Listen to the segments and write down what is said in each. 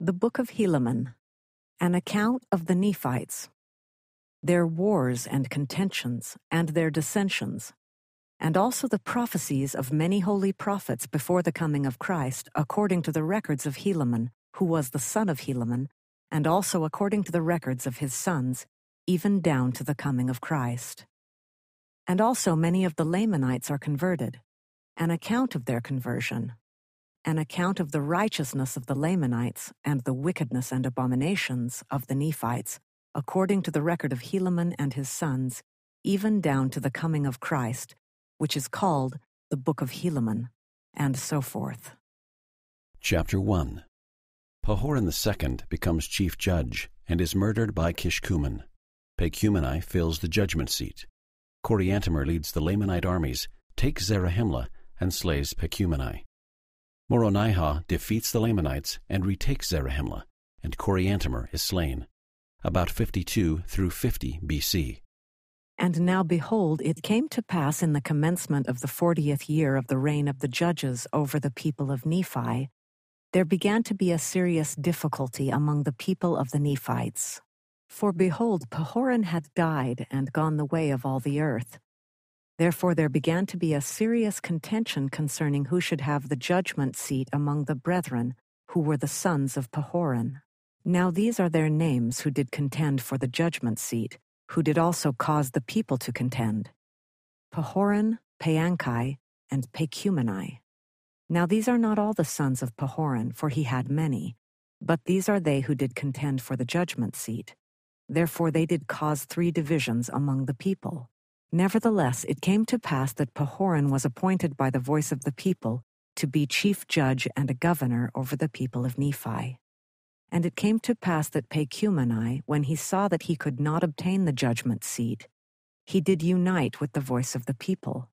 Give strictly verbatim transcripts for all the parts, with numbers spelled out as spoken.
The Book of Helaman, an account of the Nephites, their wars and contentions, and their dissensions, and also the prophecies of many holy prophets before the coming of Christ, according to the records of Helaman, who was the son of Helaman, and also according to the records of his sons, even down to the coming of Christ. And also many of the Lamanites are converted, an account of their conversion, an account of the righteousness of the Lamanites and the wickedness and abominations of the Nephites, according to the record of Helaman and his sons, even down to the coming of Christ, which is called the Book of Helaman, and so forth. Chapter one. Pahoran the Second becomes chief judge and is murdered by Kishkumen. Pacumeni fills the judgment seat. Coriantumr leads the Lamanite armies, takes Zarahemla, and slays Pacumeni. Moronihah defeats the Lamanites and retakes Zarahemla, and Coriantumr is slain, about fifty-two through fifty B C. And now behold, it came to pass in the commencement of the fortieth year of the reign of the judges over the people of Nephi, there began to be a serious difficulty among the people of the Nephites. For behold, Pahoran had died and gone the way of all the earth. Therefore there began to be a serious contention concerning who should have the judgment seat among the brethren, who were the sons of Pahoran. Now these are their names who did contend for the judgment seat, who did also cause the people to contend: Pahoran, Payankai, and Pacumeni. Now these are not all the sons of Pahoran, for he had many, but these are they who did contend for the judgment seat. Therefore they did cause three divisions among the people. Nevertheless, it came to pass that Pahoran was appointed by the voice of the people to be chief judge and a governor over the people of Nephi. And it came to pass that Pacumeni, when he saw that he could not obtain the judgment seat, he did unite with the voice of the people.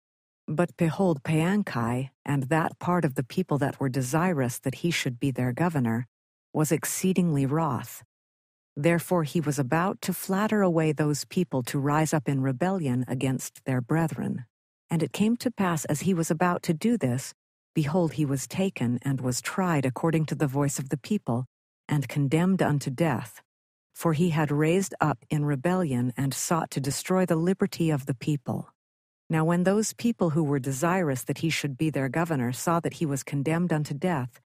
But behold, Paanchi, and that part of the people that were desirous that he should be their governor, was exceedingly wroth. Therefore he was about to flatter away those people to rise up in rebellion against their brethren. And it came to pass as he was about to do this, behold, he was taken and was tried according to the voice of the people, and condemned unto death. For he had raised up in rebellion and sought to destroy the liberty of the people. Now when those people who were desirous that he should be their governor saw that he was condemned unto death,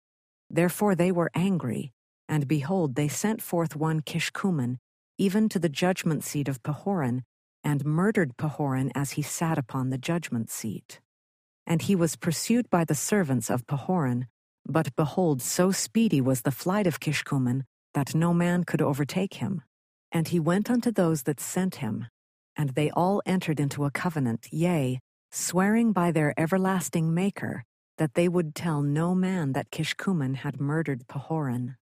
therefore they were angry. And behold, they sent forth one Kishkumen, even to the judgment seat of Pahoran, and murdered Pahoran as he sat upon the judgment seat. And he was pursued by the servants of Pahoran, but behold, so speedy was the flight of Kishkumen that no man could overtake him. And he went unto those that sent him, and they all entered into a covenant, yea, swearing by their everlasting Maker, that they would tell no man that Kishkumen had murdered Pahoran.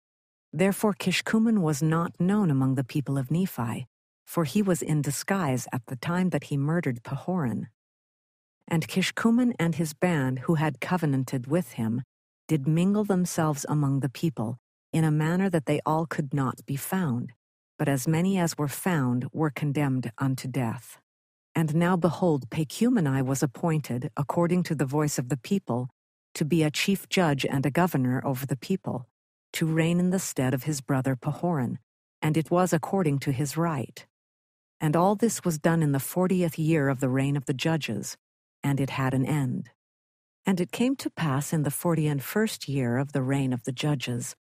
Therefore Kishkumen was not known among the people of Nephi, for he was in disguise at the time that he murdered Pahoran. And Kishkumen and his band, who had covenanted with him, did mingle themselves among the people, in a manner that they all could not be found, but as many as were found were condemned unto death. And now behold, Pacumeni was appointed, according to the voice of the people, to be a chief judge and a governor over the people, to reign in the stead of his brother Pahoran, and it was according to his right. And all this was done in the fortieth year of the reign of the judges, and it had an end. And it came to pass in the forty and first year of the reign of the judges,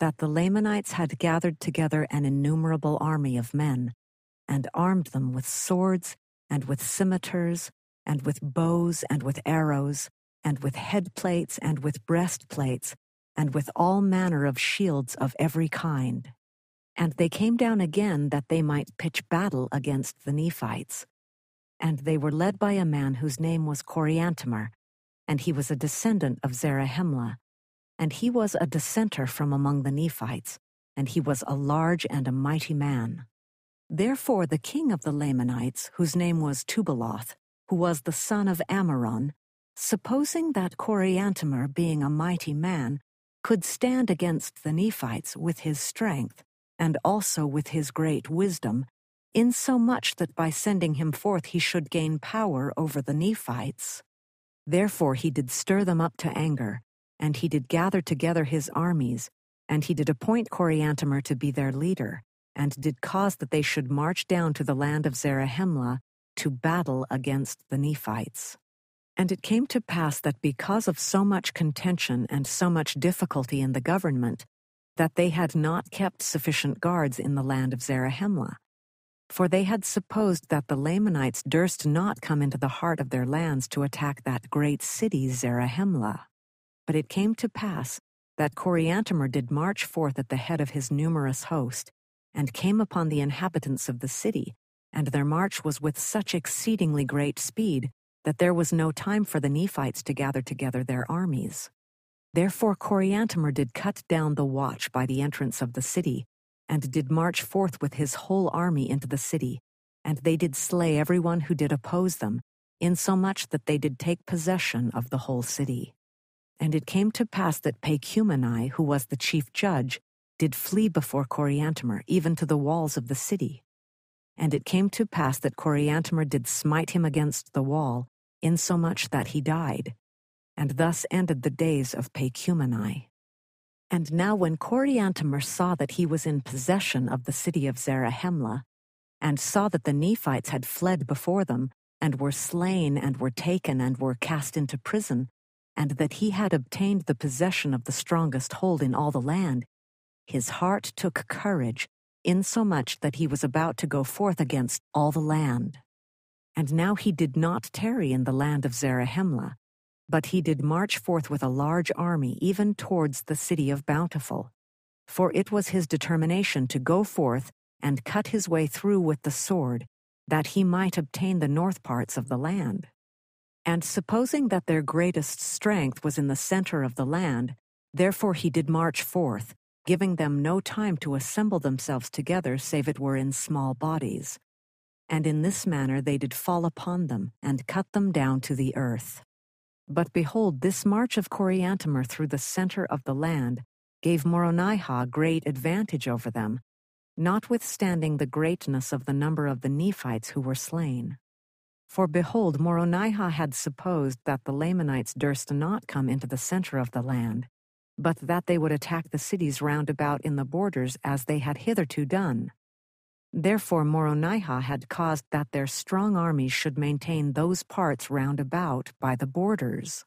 that the Lamanites had gathered together an innumerable army of men, and armed them with swords, and with scimitars, and with bows, and with arrows, and with headplates, and with breastplates, and with all manner of shields of every kind. And they came down again that they might pitch battle against the Nephites. And they were led by a man whose name was Coriantumr, and he was a descendant of Zarahemla, and he was a dissenter from among the Nephites, and he was a large and a mighty man. Therefore the king of the Lamanites, whose name was Tubaloth, who was the son of Ammoron, supposing that Coriantumr, being a mighty man, could stand against the Nephites with his strength, and also with his great wisdom, insomuch that by sending him forth he should gain power over the Nephites. Therefore he did stir them up to anger, and he did gather together his armies, And he did appoint Coriantumr to be their leader, and did cause that they should march down to the land of Zarahemla to battle against the Nephites. And it came to pass that because of so much contention and so much difficulty in the government, that they had not kept sufficient guards in the land of Zarahemla. For they had supposed that the Lamanites durst not come into the heart of their lands to attack that great city Zarahemla. But it came to pass that Coriantumr did march forth at the head of his numerous host, and came upon the inhabitants of the city, and their march was with such exceedingly great speed that there was no time for the Nephites to gather together their armies. Therefore Coriantumr did cut down the watch by the entrance of the city, and did march forth with his whole army into the city, and they did slay every one who did oppose them, insomuch that they did take possession of the whole city. And it came to pass that Pacumeni, who was the chief judge, did flee before Coriantumr, even to the walls of the city. And it came to pass that Coriantumr did smite him against the wall, insomuch that he died. And thus ended the days of Pacumeni. And now when Coriantumr saw that he was in possession of the city of Zarahemla, and saw that the Nephites had fled before them, and were slain, and were taken, and were cast into prison, and that he had obtained the possession of the strongest hold in all the land, his heart took courage, insomuch that he was about to go forth against all the land. And now he did not tarry in the land of Zarahemla, but he did march forth with a large army even towards the city of Bountiful. For it was his determination to go forth and cut his way through with the sword, that he might obtain the north parts of the land. And supposing that their greatest strength was in the center of the land, therefore he did march forth, giving them no time to assemble themselves together save it were in small bodies. And in this manner they did fall upon them, and cut them down to the earth. But behold, this march of Coriantumr through the center of the land gave Moronihah great advantage over them, notwithstanding the greatness of the number of the Nephites who were slain. For behold, Moronihah had supposed that the Lamanites durst not come into the center of the land, but that they would attack the cities round about in the borders as they had hitherto done. Therefore Moronihah had caused that their strong armies should maintain those parts round about by the borders.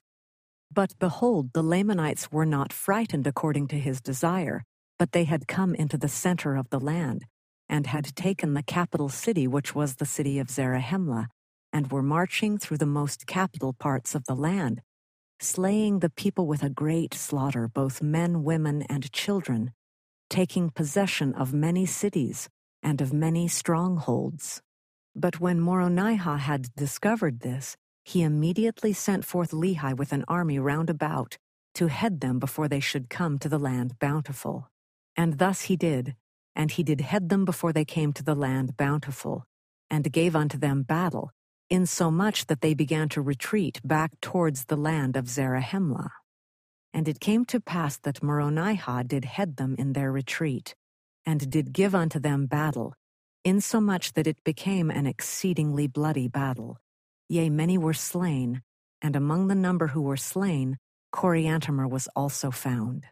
But behold, the Lamanites were not frightened according to his desire, but they had come into the center of the land, and had taken the capital city which was the city of Zarahemla, and were marching through the most capital parts of the land, slaying the people with a great slaughter, both men, women, and children, taking possession of many cities and of many strongholds. But when Moronihah had discovered this, he immediately sent forth Lehi with an army round about to head them before they should come to the land Bountiful. And thus he did, and he did head them before they came to the land Bountiful, and gave unto them battle, insomuch that they began to retreat back towards the land of Zarahemla. And it came to pass that Moronihah did head them in their retreat, and did give unto them battle, insomuch that it became an exceedingly bloody battle. Yea, many were slain, and among the number who were slain, Coriantumr was also found.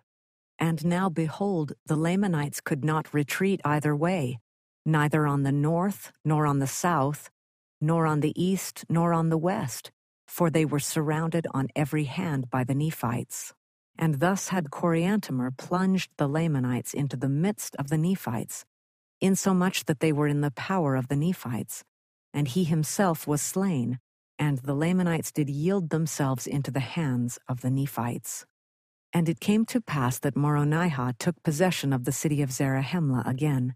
And now behold, the Lamanites could not retreat either way, neither on the north, nor on the south, nor on the east, nor on the west, for they were surrounded on every hand by the Nephites. And thus had Coriantumr plunged the Lamanites into the midst of the Nephites, insomuch that they were in the power of the Nephites, and he himself was slain, and the Lamanites did yield themselves into the hands of the Nephites. And it came to pass that Moronihah took possession of the city of Zarahemla again,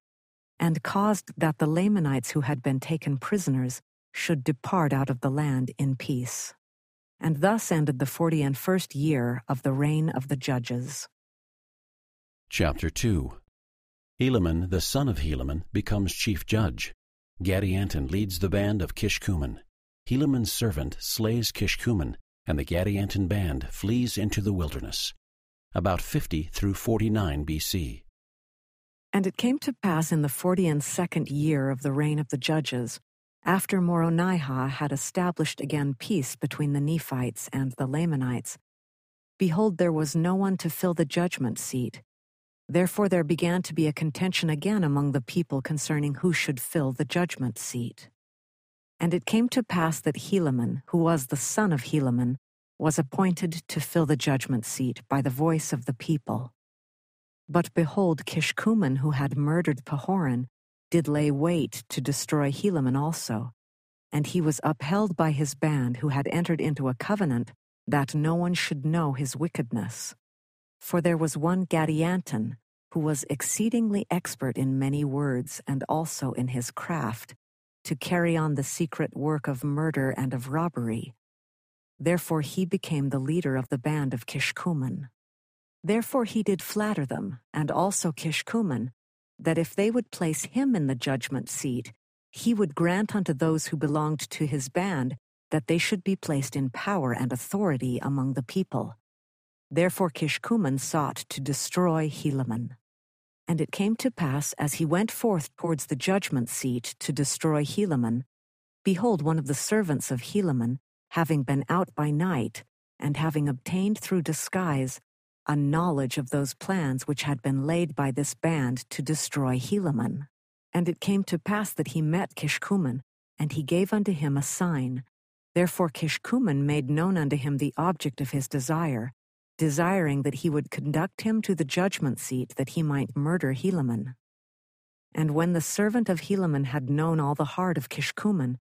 and caused that the Lamanites who had been taken prisoners should depart out of the land in peace. And thus ended the forty and first year of the reign of the judges. Chapter two. Helaman, the son of Helaman, becomes chief judge. Gadianton leads the band of Kishkumen. Helaman's servant slays Kishkumen, and the Gadianton band flees into the wilderness. About fifty through forty-nine B C. And it came to pass in the forty and second year of the reign of the judges, after Moronihah had established again peace between the Nephites and the Lamanites, behold, there was no one to fill the judgment seat, Therefore there began to be a contention again among the people concerning who should fill the judgment seat. And it came to pass that Helaman, who was the son of Helaman, was appointed to fill the judgment seat by the voice of the people. But behold, Kishkumen, who had murdered Pahoran, did lay wait to destroy Helaman also, and he was upheld by his band, who had entered into a covenant that no one should know his wickedness. For there was one Gadianton, who was exceedingly expert in many words and also in his craft, to carry on the secret work of murder and of robbery. Therefore he became the leader of the band of Kishkumen. Therefore he did flatter them, and also Kishkumen, that if they would place him in the judgment seat, he would grant unto those who belonged to his band that they should be placed in power and authority among the people. Therefore Kishkumen sought to destroy Helaman. And it came to pass, as he went forth towards the judgment seat to destroy Helaman, behold, one of the servants of Helaman, having been out by night, and having obtained through disguise a knowledge of those plans which had been laid by this band to destroy Helaman. And it came to pass that he met Kishkumen, and he gave unto him a sign. Therefore Kishkumen made known unto him the object of his desire, desiring that he would conduct him to the judgment seat that he might murder Helaman. And when the servant of Helaman had known all the heart of Kishkumen,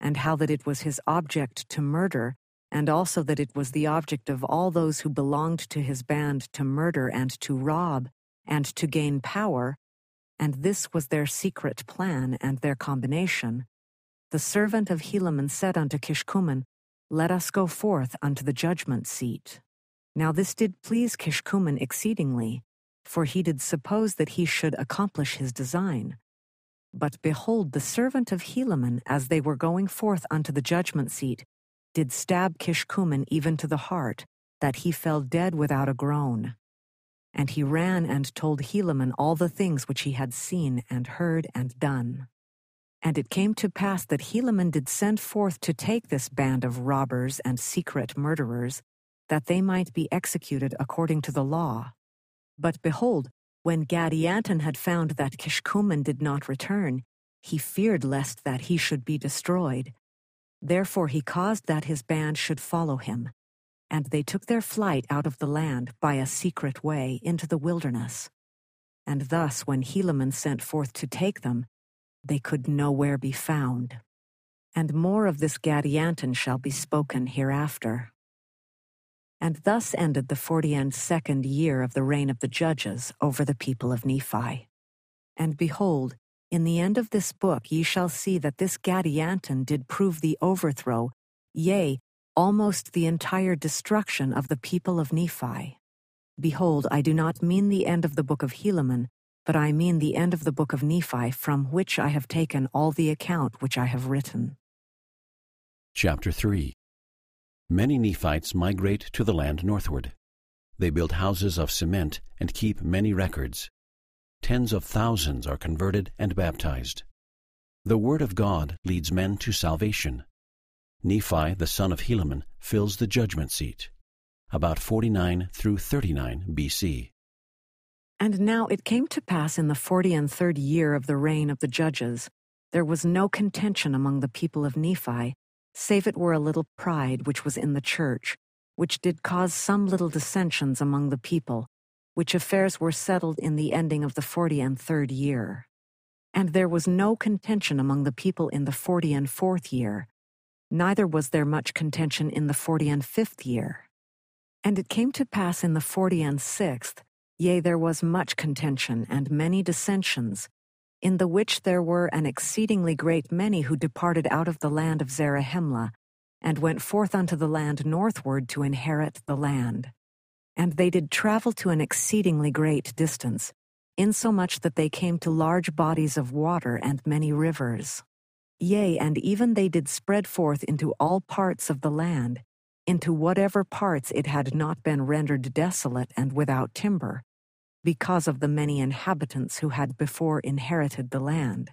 and how that it was his object to murder, and also that it was the object of all those who belonged to his band to murder and to rob and to gain power, and this was their secret plan and their combination, the servant of Helaman said unto Kishkumen, Let us go forth unto the judgment seat. Now this did please Kishkumen exceedingly, for he did suppose that he should accomplish his design. But behold, the servant of Helaman, as they were going forth unto the judgment seat, did stab Kishkumen even to the heart, that he fell dead without a groan. And he ran and told Helaman all the things which he had seen and heard and done. And it came to pass that Helaman did send forth to take this band of robbers and secret murderers, that they might be executed according to the law. But behold, when Gadianton had found that Kishkumen did not return, he feared lest that he should be destroyed. Therefore he caused that his band should follow him, and they took their flight out of the land by a secret way into the wilderness. And thus when Helaman sent forth to take them, they could nowhere be found. And more of this Gadianton shall be spoken hereafter. And thus ended the forty and second year of the reign of the judges over the people of Nephi. And behold, in the end of this book ye shall see that this Gadianton did prove the overthrow, yea, almost the entire destruction of the people of Nephi. Behold, I do not mean the end of the book of Helaman, but I mean the end of the book of Nephi, from which I have taken all the account which I have written. Chapter three. Many Nephites migrate to the land northward. They build houses of cement and keep many records. Tens of thousands are converted and baptized. The word of God leads men to salvation. Nephi, the son of Helaman, fills the judgment seat, about forty-nine through thirty-nine B C. And now it came to pass in the forty and third year of the reign of the judges, there was no contention among the people of Nephi, save it were a little pride which was in the church, which did cause some little dissensions among the people, which affairs were settled in the ending of the forty and third year. And there was no contention among the people in the forty and fourth year, neither was there much contention in the forty and fifth year. And it came to pass in the forty and sixth, yea, there was much contention and many dissensions, in the which there were an exceedingly great many who departed out of the land of Zarahemla, and went forth unto the land northward to inherit the land. And they did travel to an exceedingly great distance, insomuch that they came to large bodies of water and many rivers. Yea, and even they did spread forth into all parts of the land, into whatever parts it had not been rendered desolate and without timber, because of the many inhabitants who had before inherited the land.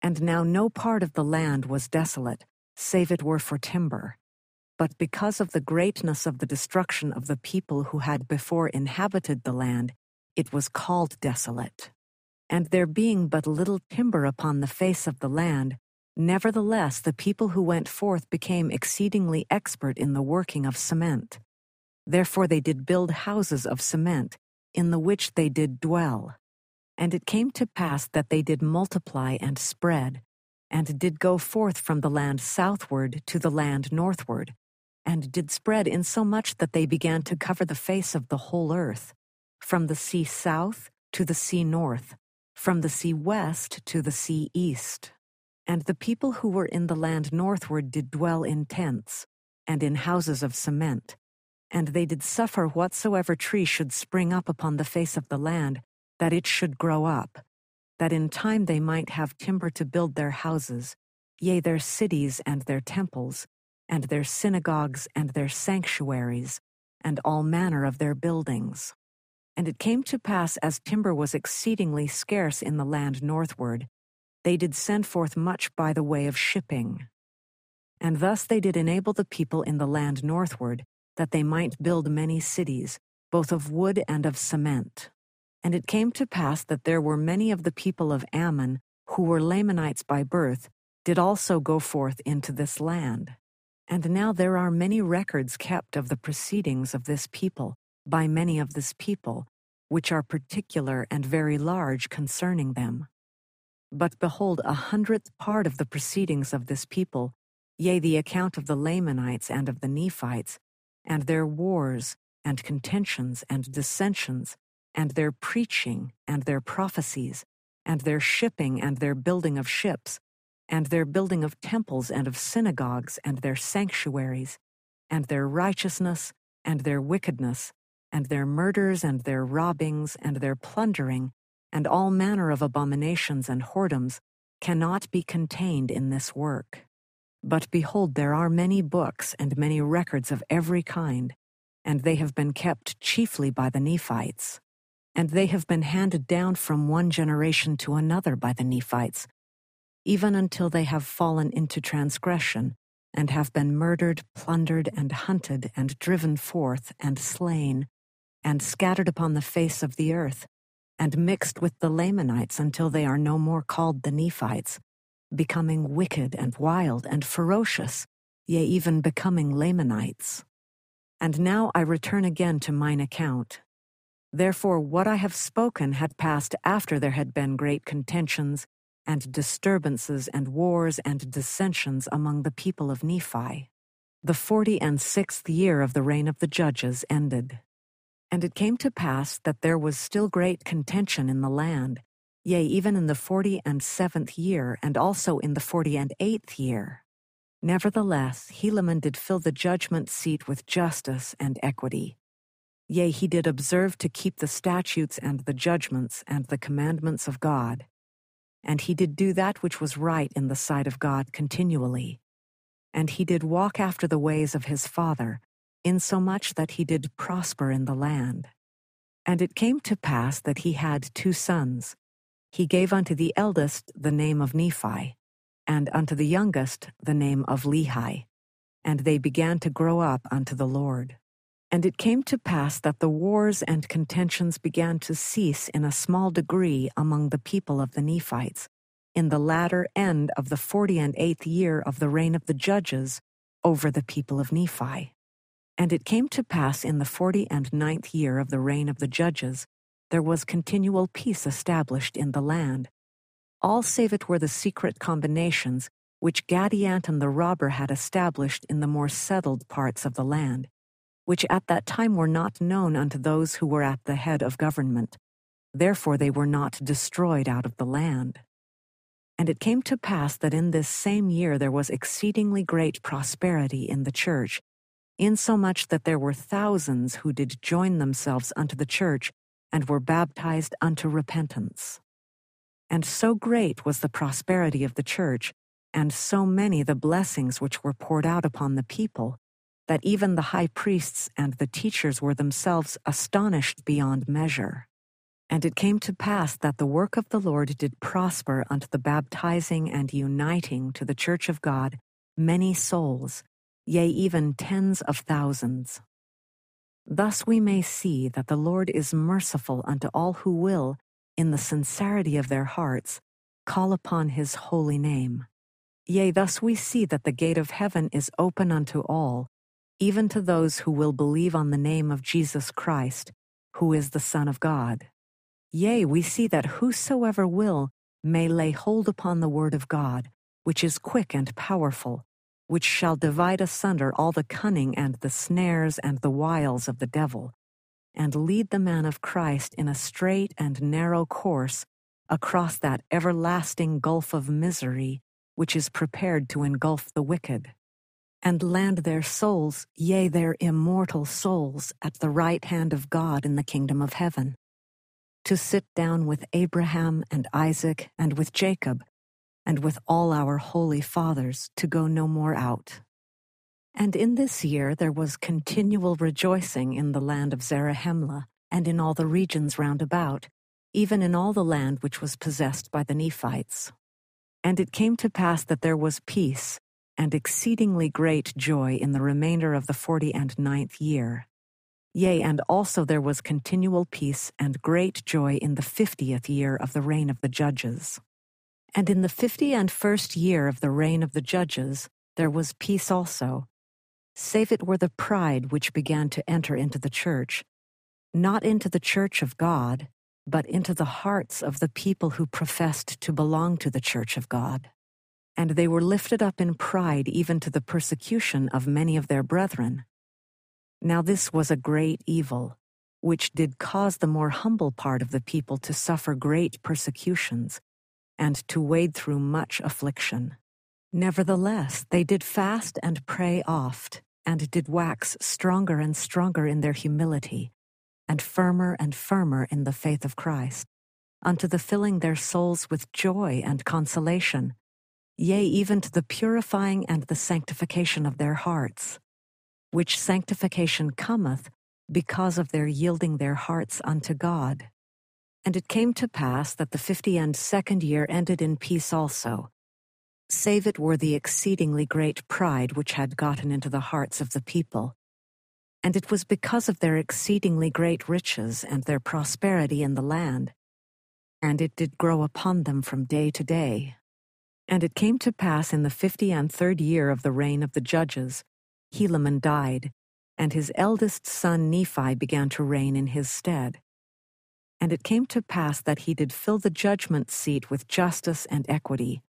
And now no part of the land was desolate, save it were for timber. But because of the greatness of the destruction of the people who had before inhabited the land, It was called desolate, and there being but little timber upon the face of the land, nevertheless the people who went forth became exceedingly expert in the working of cement. Therefore they did build houses of cement, in the which they did dwell. And it came to pass that they did multiply and spread, and did go forth from the land southward to the land northward, and did spread insomuch that they began to cover the face of the whole earth, from the sea south to the sea north, from the sea west to the sea east. And the people who were in the land northward did dwell in tents, and in houses of cement, and they did suffer whatsoever tree should spring up upon the face of the land, that it should grow up, that in time they might have timber to build their houses, yea, their cities and their temples, and their synagogues and their sanctuaries, and all manner of their buildings. And it came to pass, as timber was exceedingly scarce in the land northward, they did send forth much by the way of shipping. And thus they did enable the people in the land northward, that they might build many cities, both of wood and of cement. And it came to pass that there were many of the people of Ammon, who were Lamanites by birth, did also go forth into this land. And now there are many records kept of the proceedings of this people, by many of this people, which are particular and very large concerning them. But behold, a hundredth part of the proceedings of this people, yea, the account of the Lamanites and of the Nephites, and their wars, and contentions, and dissensions, and their preaching, and their prophecies, and their shipping, and their building of ships, and their building of temples, and of synagogues, and their sanctuaries, and their righteousness, and their wickedness, and their murders, and their robbings, and their plundering, and all manner of abominations and whoredoms, cannot be contained in this work. But behold, there are many books and many records of every kind, and they have been kept chiefly by the Nephites. And they have been handed down from one generation to another by the Nephites, even until they have fallen into transgression, and have been murdered, plundered, and hunted, and driven forth, and slain, and scattered upon the face of the earth, and mixed with the Lamanites until they are no more called the Nephites, becoming wicked and wild and ferocious, yea, even becoming Lamanites. And now I return again to mine account. Therefore what I have spoken had passed after there had been great contentions, and disturbances, and wars, and dissensions among the people of Nephi. The forty and sixth year of the reign of the judges ended. And it came to pass that there was still great contention in the land, yea, even in the forty and seventh year, and also in the forty and eighth year. Nevertheless, Helaman did fill the judgment seat with justice and equity. Yea, he did observe to keep the statutes and the judgments and the commandments of God. And he did do that which was right in the sight of God continually. And he did walk after the ways of his father, insomuch that he did prosper in the land. And it came to pass that he had two sons. He gave unto the eldest the name of Nephi, and unto the youngest the name of Lehi. And they began to grow up unto the Lord. And it came to pass that the wars and contentions began to cease in a small degree among the people of the Nephites, in the latter end of the forty and eighth year of the reign of the judges over the people of Nephi. And it came to pass in the forty and ninth year of the reign of the judges, there was continual peace established in the land, all save it were the secret combinations which Gadianton the robber had established in the more settled parts of the land, which at that time were not known unto those who were at the head of government. Therefore they were not destroyed out of the land. And it came to pass that in this same year there was exceedingly great prosperity in the church, insomuch that there were thousands who did join themselves unto the church, and were baptized unto repentance. And so great was the prosperity of the church, and so many the blessings which were poured out upon the people, that even the high priests and the teachers were themselves astonished beyond measure. And it came to pass that the work of the Lord did prosper unto the baptizing and uniting to the church of God many souls, yea, even tens of thousands. Thus we may see that the Lord is merciful unto all who will, in the sincerity of their hearts, call upon his holy name. Yea, thus we see that the gate of heaven is open unto all, even to those who will believe on the name of Jesus Christ, who is the Son of God. Yea, we see that whosoever will may lay hold upon the word of God, which is quick and powerful, which shall divide asunder all the cunning and the snares and the wiles of the devil, and lead the man of Christ in a straight and narrow course across that everlasting gulf of misery which is prepared to engulf the wicked, and land their souls, yea, their immortal souls, at the right hand of God in the kingdom of heaven, to sit down with Abraham and Isaac and with Jacob, and with all our holy fathers, to go no more out. And in this year there was continual rejoicing in the land of Zarahemla, and in all the regions round about, even in all the land which was possessed by the Nephites. And it came to pass that there was peace, and exceedingly great joy in the remainder of the forty and ninth year. Yea, and also there was continual peace and great joy in the fiftieth year of the reign of the judges. And in the fifty and first year of the reign of the judges there was peace also, save it were the pride which began to enter into the church, not into the church of God, but into the hearts of the people who professed to belong to the church of God. And they were lifted up in pride even to the persecution of many of their brethren. Now this was a great evil, which did cause the more humble part of the people to suffer great persecutions, and to wade through much affliction. Nevertheless, they did fast and pray oft, and did wax stronger and stronger in their humility, and firmer and firmer in the faith of Christ, unto the filling their souls with joy and consolation, yea, even to the purifying and the sanctification of their hearts, which sanctification cometh because of their yielding their hearts unto God. And it came to pass that the fifty and second year ended in peace also, save it were the exceedingly great pride which had gotten into the hearts of the people. And it was because of their exceedingly great riches and their prosperity in the land, and it did grow upon them from day to day. And it came to pass in the fifty and third year of the reign of the judges, Helaman died, and his eldest son Nephi began to reign in his stead. And it came to pass that he did fill the judgment seat with justice and equity.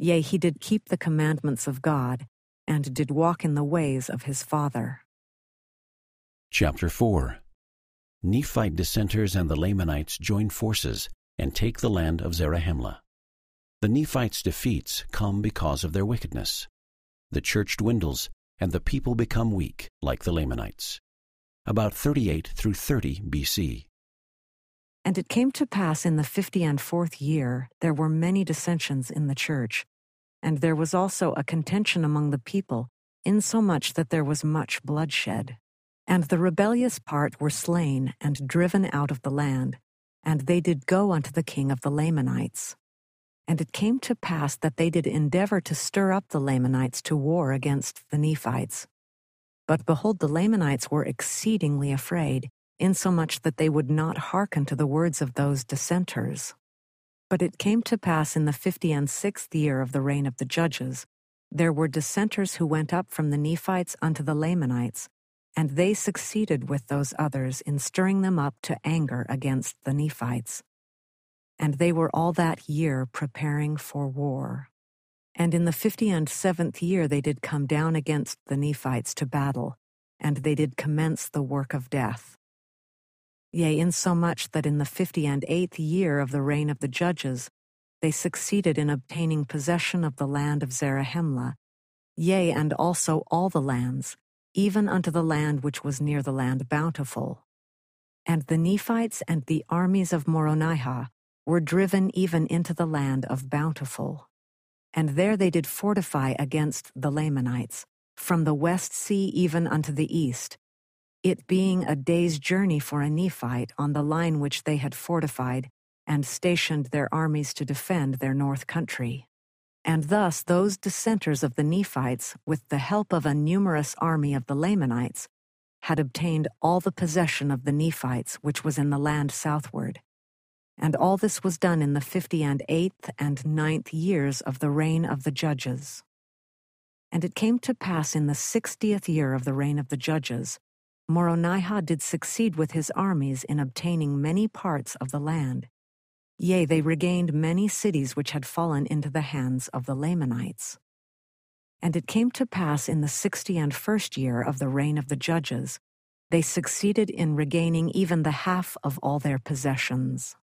Yea, he did keep the commandments of God, and did walk in the ways of his father. Chapter four. Nephite dissenters and the Lamanites join forces and take the land of Zarahemla. The Nephites' defeats come because of their wickedness. The church dwindles, and the people become weak, like the Lamanites. About thirty-eight through thirty B C. And it came to pass in the fifty and fourth year there were many dissensions in the church, and there was also a contention among the people, insomuch that there was much bloodshed. And the rebellious part were slain and driven out of the land, and they did go unto the king of the Lamanites. And it came to pass that they did endeavor to stir up the Lamanites to war against the Nephites. But behold, the Lamanites were exceedingly afraid, insomuch that they would not hearken to the words of those dissenters. But it came to pass in the fifty and sixth year of the reign of the judges, there were dissenters who went up from the Nephites unto the Lamanites, and they succeeded with those others in stirring them up to anger against the Nephites. And they were all that year preparing for war. And in the fifty and seventh year they did come down against the Nephites to battle, and they did commence the work of death. Yea, insomuch that in the fifty and eighth year of the reign of the judges, they succeeded in obtaining possession of the land of Zarahemla, yea, and also all the lands, even unto the land which was near the land Bountiful. And the Nephites and the armies of Moronihah were driven even into the land of Bountiful. And there they did fortify against the Lamanites, from the west sea even unto the east, it being a day's journey for a Nephite on the line which they had fortified, and stationed their armies to defend their north country. And thus those dissenters of the Nephites, with the help of a numerous army of the Lamanites, had obtained all the possession of the Nephites which was in the land southward. And all this was done in the fifty and eighth and ninth years of the reign of the judges. And it came to pass in the sixtieth year of the reign of the judges, Moronihah did succeed with his armies in obtaining many parts of the land. Yea, they regained many cities which had fallen into the hands of the Lamanites. And it came to pass in the sixty and first year of the reign of the judges, they succeeded in regaining even the half of all their possessions.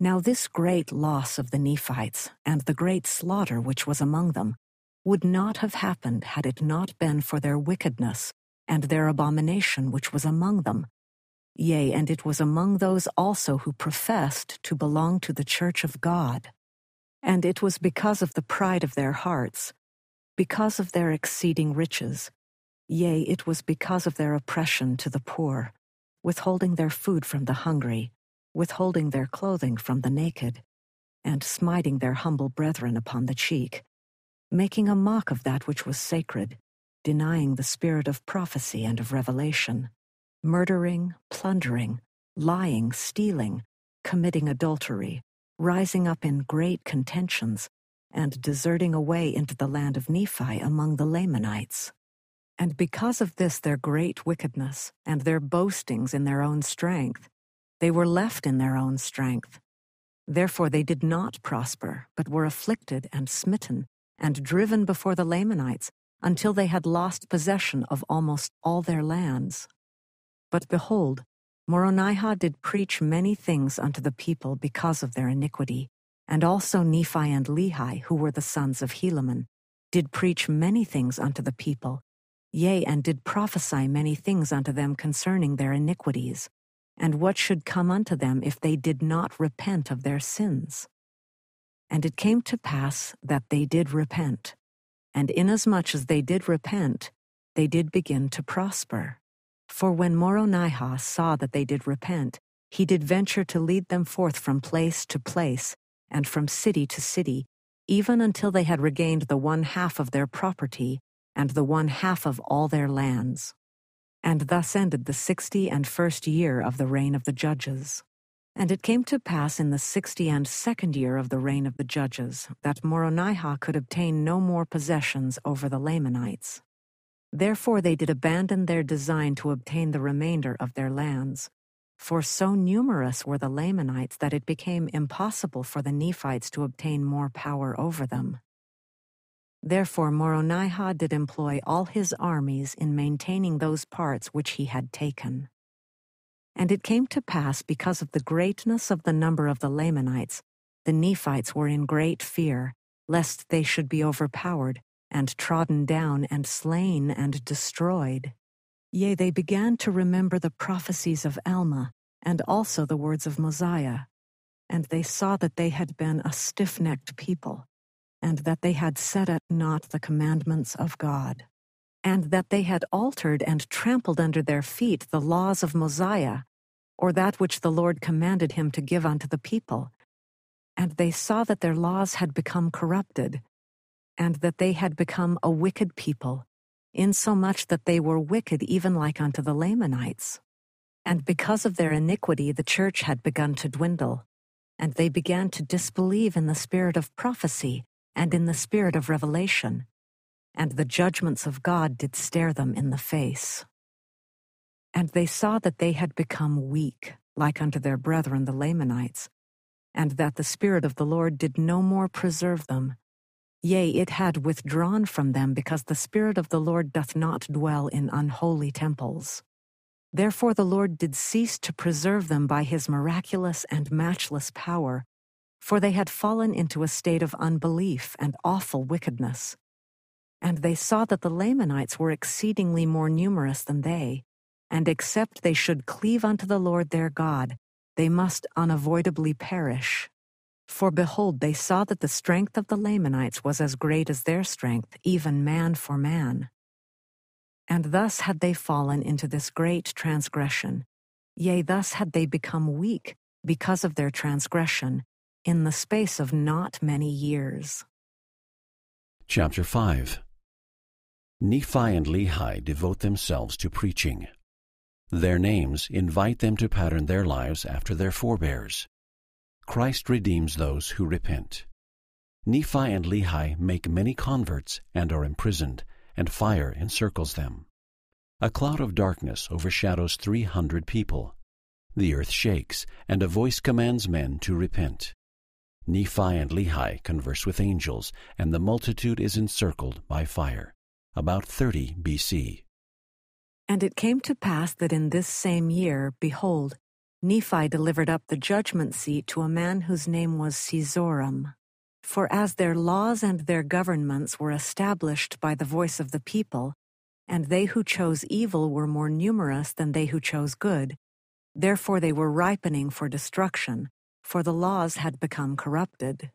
Now this great loss of the Nephites, and the great slaughter which was among them, would not have happened had it not been for their wickedness, and their abomination which was among them. Yea, and it was among those also who professed to belong to the church of God. And it was because of the pride of their hearts, because of their exceeding riches, yea, it was because of their oppression to the poor, withholding their food from the hungry, withholding their clothing from the naked, and smiting their humble brethren upon the cheek, making a mock of that which was sacred, denying the spirit of prophecy and of revelation, murdering, plundering, lying, stealing, committing adultery, rising up in great contentions, and deserting away into the land of Nephi among the Lamanites. And because of this their great wickedness, and their boastings in their own strength, they were left in their own strength. Therefore they did not prosper, but were afflicted and smitten, and driven before the Lamanites, until they had lost possession of almost all their lands. But behold, Moronihah did preach many things unto the people because of their iniquity, and also Nephi and Lehi, who were the sons of Helaman, did preach many things unto the people, yea, and did prophesy many things unto them concerning their iniquities, and what should come unto them if they did not repent of their sins. And it came to pass that they did repent, and inasmuch as they did repent, they did begin to prosper. For when Moronihah saw that they did repent, he did venture to lead them forth from place to place, and from city to city, even until they had regained the one half of their property, and the one half of all their lands. And thus ended the sixty and first year of the reign of the judges. And it came to pass in the sixty and second year of the reign of the judges, that Moronihah could obtain no more possessions over the Lamanites. Therefore they did abandon their design to obtain the remainder of their lands. For so numerous were the Lamanites that it became impossible for the Nephites to obtain more power over them. Therefore Moronihah did employ all his armies in maintaining those parts which he had taken. And it came to pass because of the greatness of the number of the Lamanites, the Nephites were in great fear, lest they should be overpowered, and trodden down, and slain, and destroyed. Yea, they began to remember the prophecies of Alma, and also the words of Mosiah. And they saw that they had been a stiff-necked people, and that they had set at naught the commandments of God, and that they had altered and trampled under their feet the laws of Mosiah, or that which the Lord commanded him to give unto the people. And they saw that their laws had become corrupted, and that they had become a wicked people, insomuch that they were wicked even like unto the Lamanites. And because of their iniquity the church had begun to dwindle, and they began to disbelieve in the spirit of prophecy and in the spirit of revelation, and the judgments of God did stare them in the face. And they saw that they had become weak, like unto their brethren the Lamanites, and that the Spirit of the Lord did no more preserve them. Yea, it had withdrawn from them, because the Spirit of the Lord doth not dwell in unholy temples. Therefore the Lord did cease to preserve them by his miraculous and matchless power, for they had fallen into a state of unbelief and awful wickedness. And they saw that the Lamanites were exceedingly more numerous than they, and except they should cleave unto the Lord their God, they must unavoidably perish. For behold, they saw that the strength of the Lamanites was as great as their strength, even man for man. And thus had they fallen into this great transgression. Yea, thus had they become weak, because of their transgression, in the space of not many years. Chapter five. Nephi and Lehi devote themselves to preaching. Their names invite them to pattern their lives after their forebears. Christ redeems those who repent. Nephi and Lehi make many converts and are imprisoned, and fire encircles them. A cloud of darkness overshadows three hundred people. The earth shakes, and a voice commands men to repent. Nephi and Lehi converse with angels, and the multitude is encircled by fire. About thirty B C. And it came to pass that in this same year, behold, Nephi delivered up the judgment seat to a man whose name was Cezoram. For as their laws and their governments were established by the voice of the people, and they who chose evil were more numerous than they who chose good, therefore they were ripening for destruction, for the laws had become corrupted.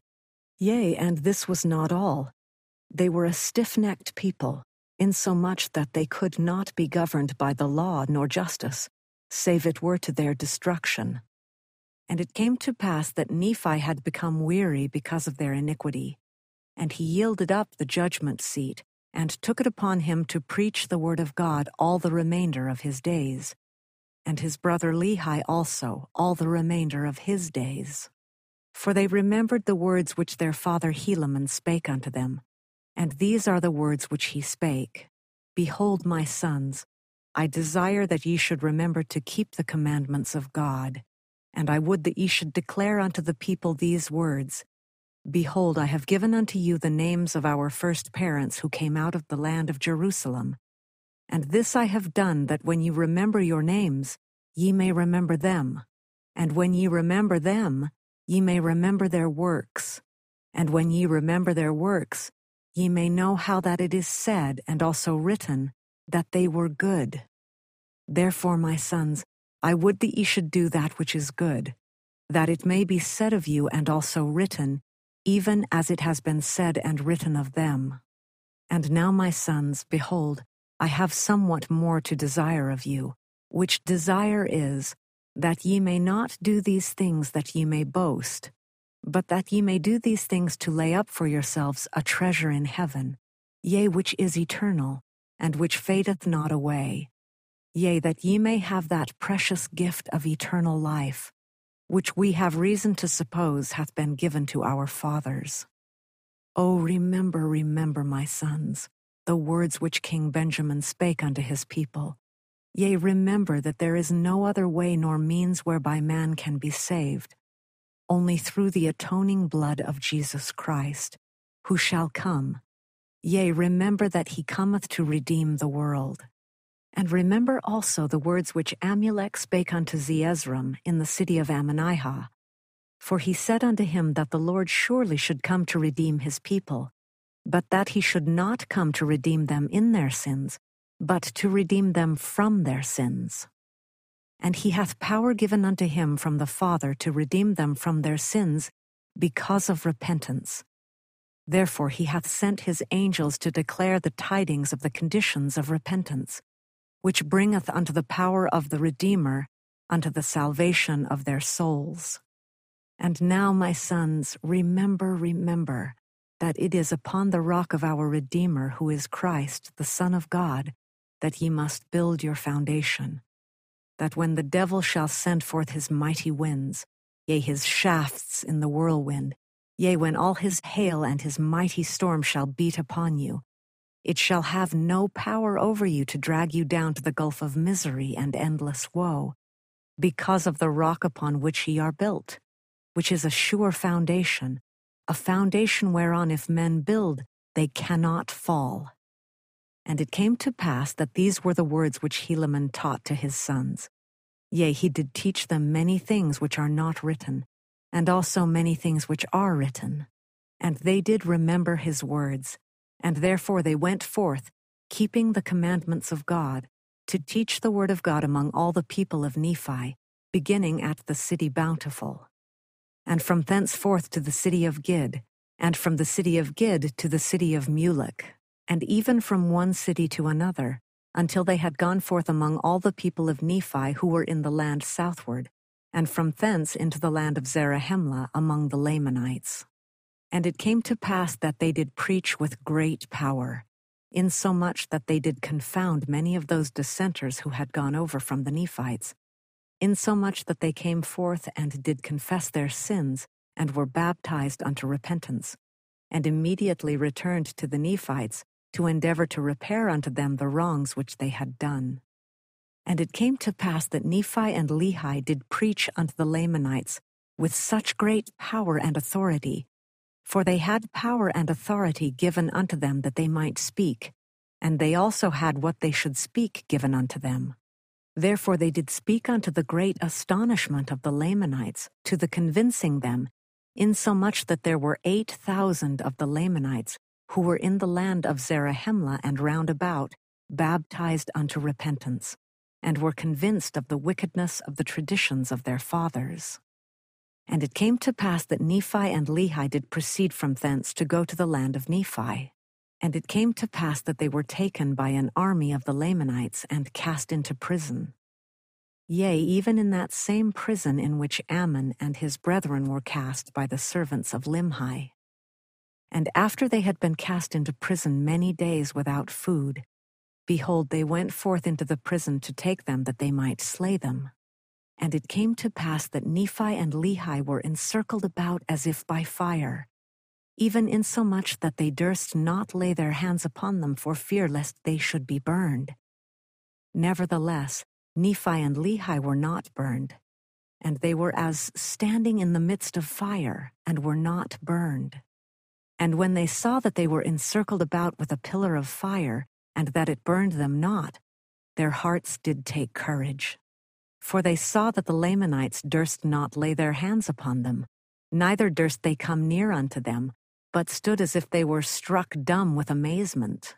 Yea, and this was not all. They were a stiff-necked people, insomuch that they could not be governed by the law nor justice, save it were to their destruction. And it came to pass that Nephi had become weary because of their iniquity, and he yielded up the judgment seat, and took it upon him to preach the word of God all the remainder of his days, and his brother Lehi also all the remainder of his days. For they remembered the words which their father Helaman spake unto them, and these are the words which he spake. Behold, my sons, I desire that ye should remember to keep the commandments of God, and I would that ye should declare unto the people these words. Behold, I have given unto you the names of our first parents who came out of the land of Jerusalem. And this I have done, that when ye remember your names, ye may remember them. And when ye remember them, ye may remember their works. And when ye remember their works, ye may know how that it is said, and also written, that they were good. Therefore, my sons, I would that ye should do that which is good, that it may be said of you and also written, even as it has been said and written of them. And now, my sons, behold, I have somewhat more to desire of you, which desire is, that ye may not do these things that ye may boast, but that ye may do these things to lay up for yourselves a treasure in heaven, yea, which is eternal, and which fadeth not away. Yea, that ye may have that precious gift of eternal life, which we have reason to suppose hath been given to our fathers. O remember, remember, my sons, the words which King Benjamin spake unto his people. Yea, remember that there is no other way nor means whereby man can be saved, only through the atoning blood of Jesus Christ, who shall come. Yea, remember that he cometh to redeem the world. And remember also the words which Amulek spake unto Zeezrom in the city of Moronihah. For he said unto him that the Lord surely should come to redeem his people, but that he should not come to redeem them in their sins, but to redeem them from their sins. And he hath power given unto him from the Father to redeem them from their sins because of repentance. Therefore he hath sent his angels to declare the tidings of the conditions of repentance, which bringeth unto the power of the Redeemer, unto the salvation of their souls. And now, my sons, remember, remember, that it is upon the rock of our Redeemer, who is Christ, the Son of God, that ye must build your foundation, that when the devil shall send forth his mighty winds, yea, his shafts in the whirlwind, yea, when all his hail and his mighty storm shall beat upon you, it shall have no power over you to drag you down to the gulf of misery and endless woe, because of the rock upon which ye are built, which is a sure foundation, a foundation whereon if men build, they cannot fall. And it came to pass that these were the words which Helaman taught to his sons. Yea, he did teach them many things which are not written, and also many things which are written. And they did remember his words, and therefore they went forth, keeping the commandments of God, to teach the word of God among all the people of Nephi, beginning at the city Bountiful. And from thenceforth to the city of Gid, and from the city of Gid to the city of Mulek, and even from one city to another, until they had gone forth among all the people of Nephi who were in the land southward, and from thence into the land of Zarahemla among the Lamanites. And it came to pass that they did preach with great power, insomuch that they did confound many of those dissenters who had gone over from the Nephites, insomuch that they came forth and did confess their sins, and were baptized unto repentance, and immediately returned to the Nephites, to endeavor to repair unto them the wrongs which they had done. And it came to pass that Nephi and Lehi did preach unto the Lamanites with such great power and authority, for they had power and authority given unto them that they might speak, and they also had what they should speak given unto them. Therefore they did speak unto the great astonishment of the Lamanites, to the convincing them, insomuch that there were eight thousand of the Lamanites, who were in the land of Zarahemla and round about, baptized unto repentance, and were convinced of the wickedness of the traditions of their fathers. And it came to pass that Nephi and Lehi did proceed from thence to go to the land of Nephi. And it came to pass that they were taken by an army of the Lamanites and cast into prison. Yea, even in that same prison in which Ammon and his brethren were cast by the servants of Limhi. And after they had been cast into prison many days without food, behold, they went forth into the prison to take them that they might slay them. And it came to pass that Nephi and Lehi were encircled about as if by fire, even insomuch that they durst not lay their hands upon them for fear lest they should be burned. Nevertheless, Nephi and Lehi were not burned, and they were as standing in the midst of fire, and were not burned. And when they saw that they were encircled about with a pillar of fire, and that it burned them not, their hearts did take courage. For they saw that the Lamanites durst not lay their hands upon them, neither durst they come near unto them, but stood as if they were struck dumb with amazement.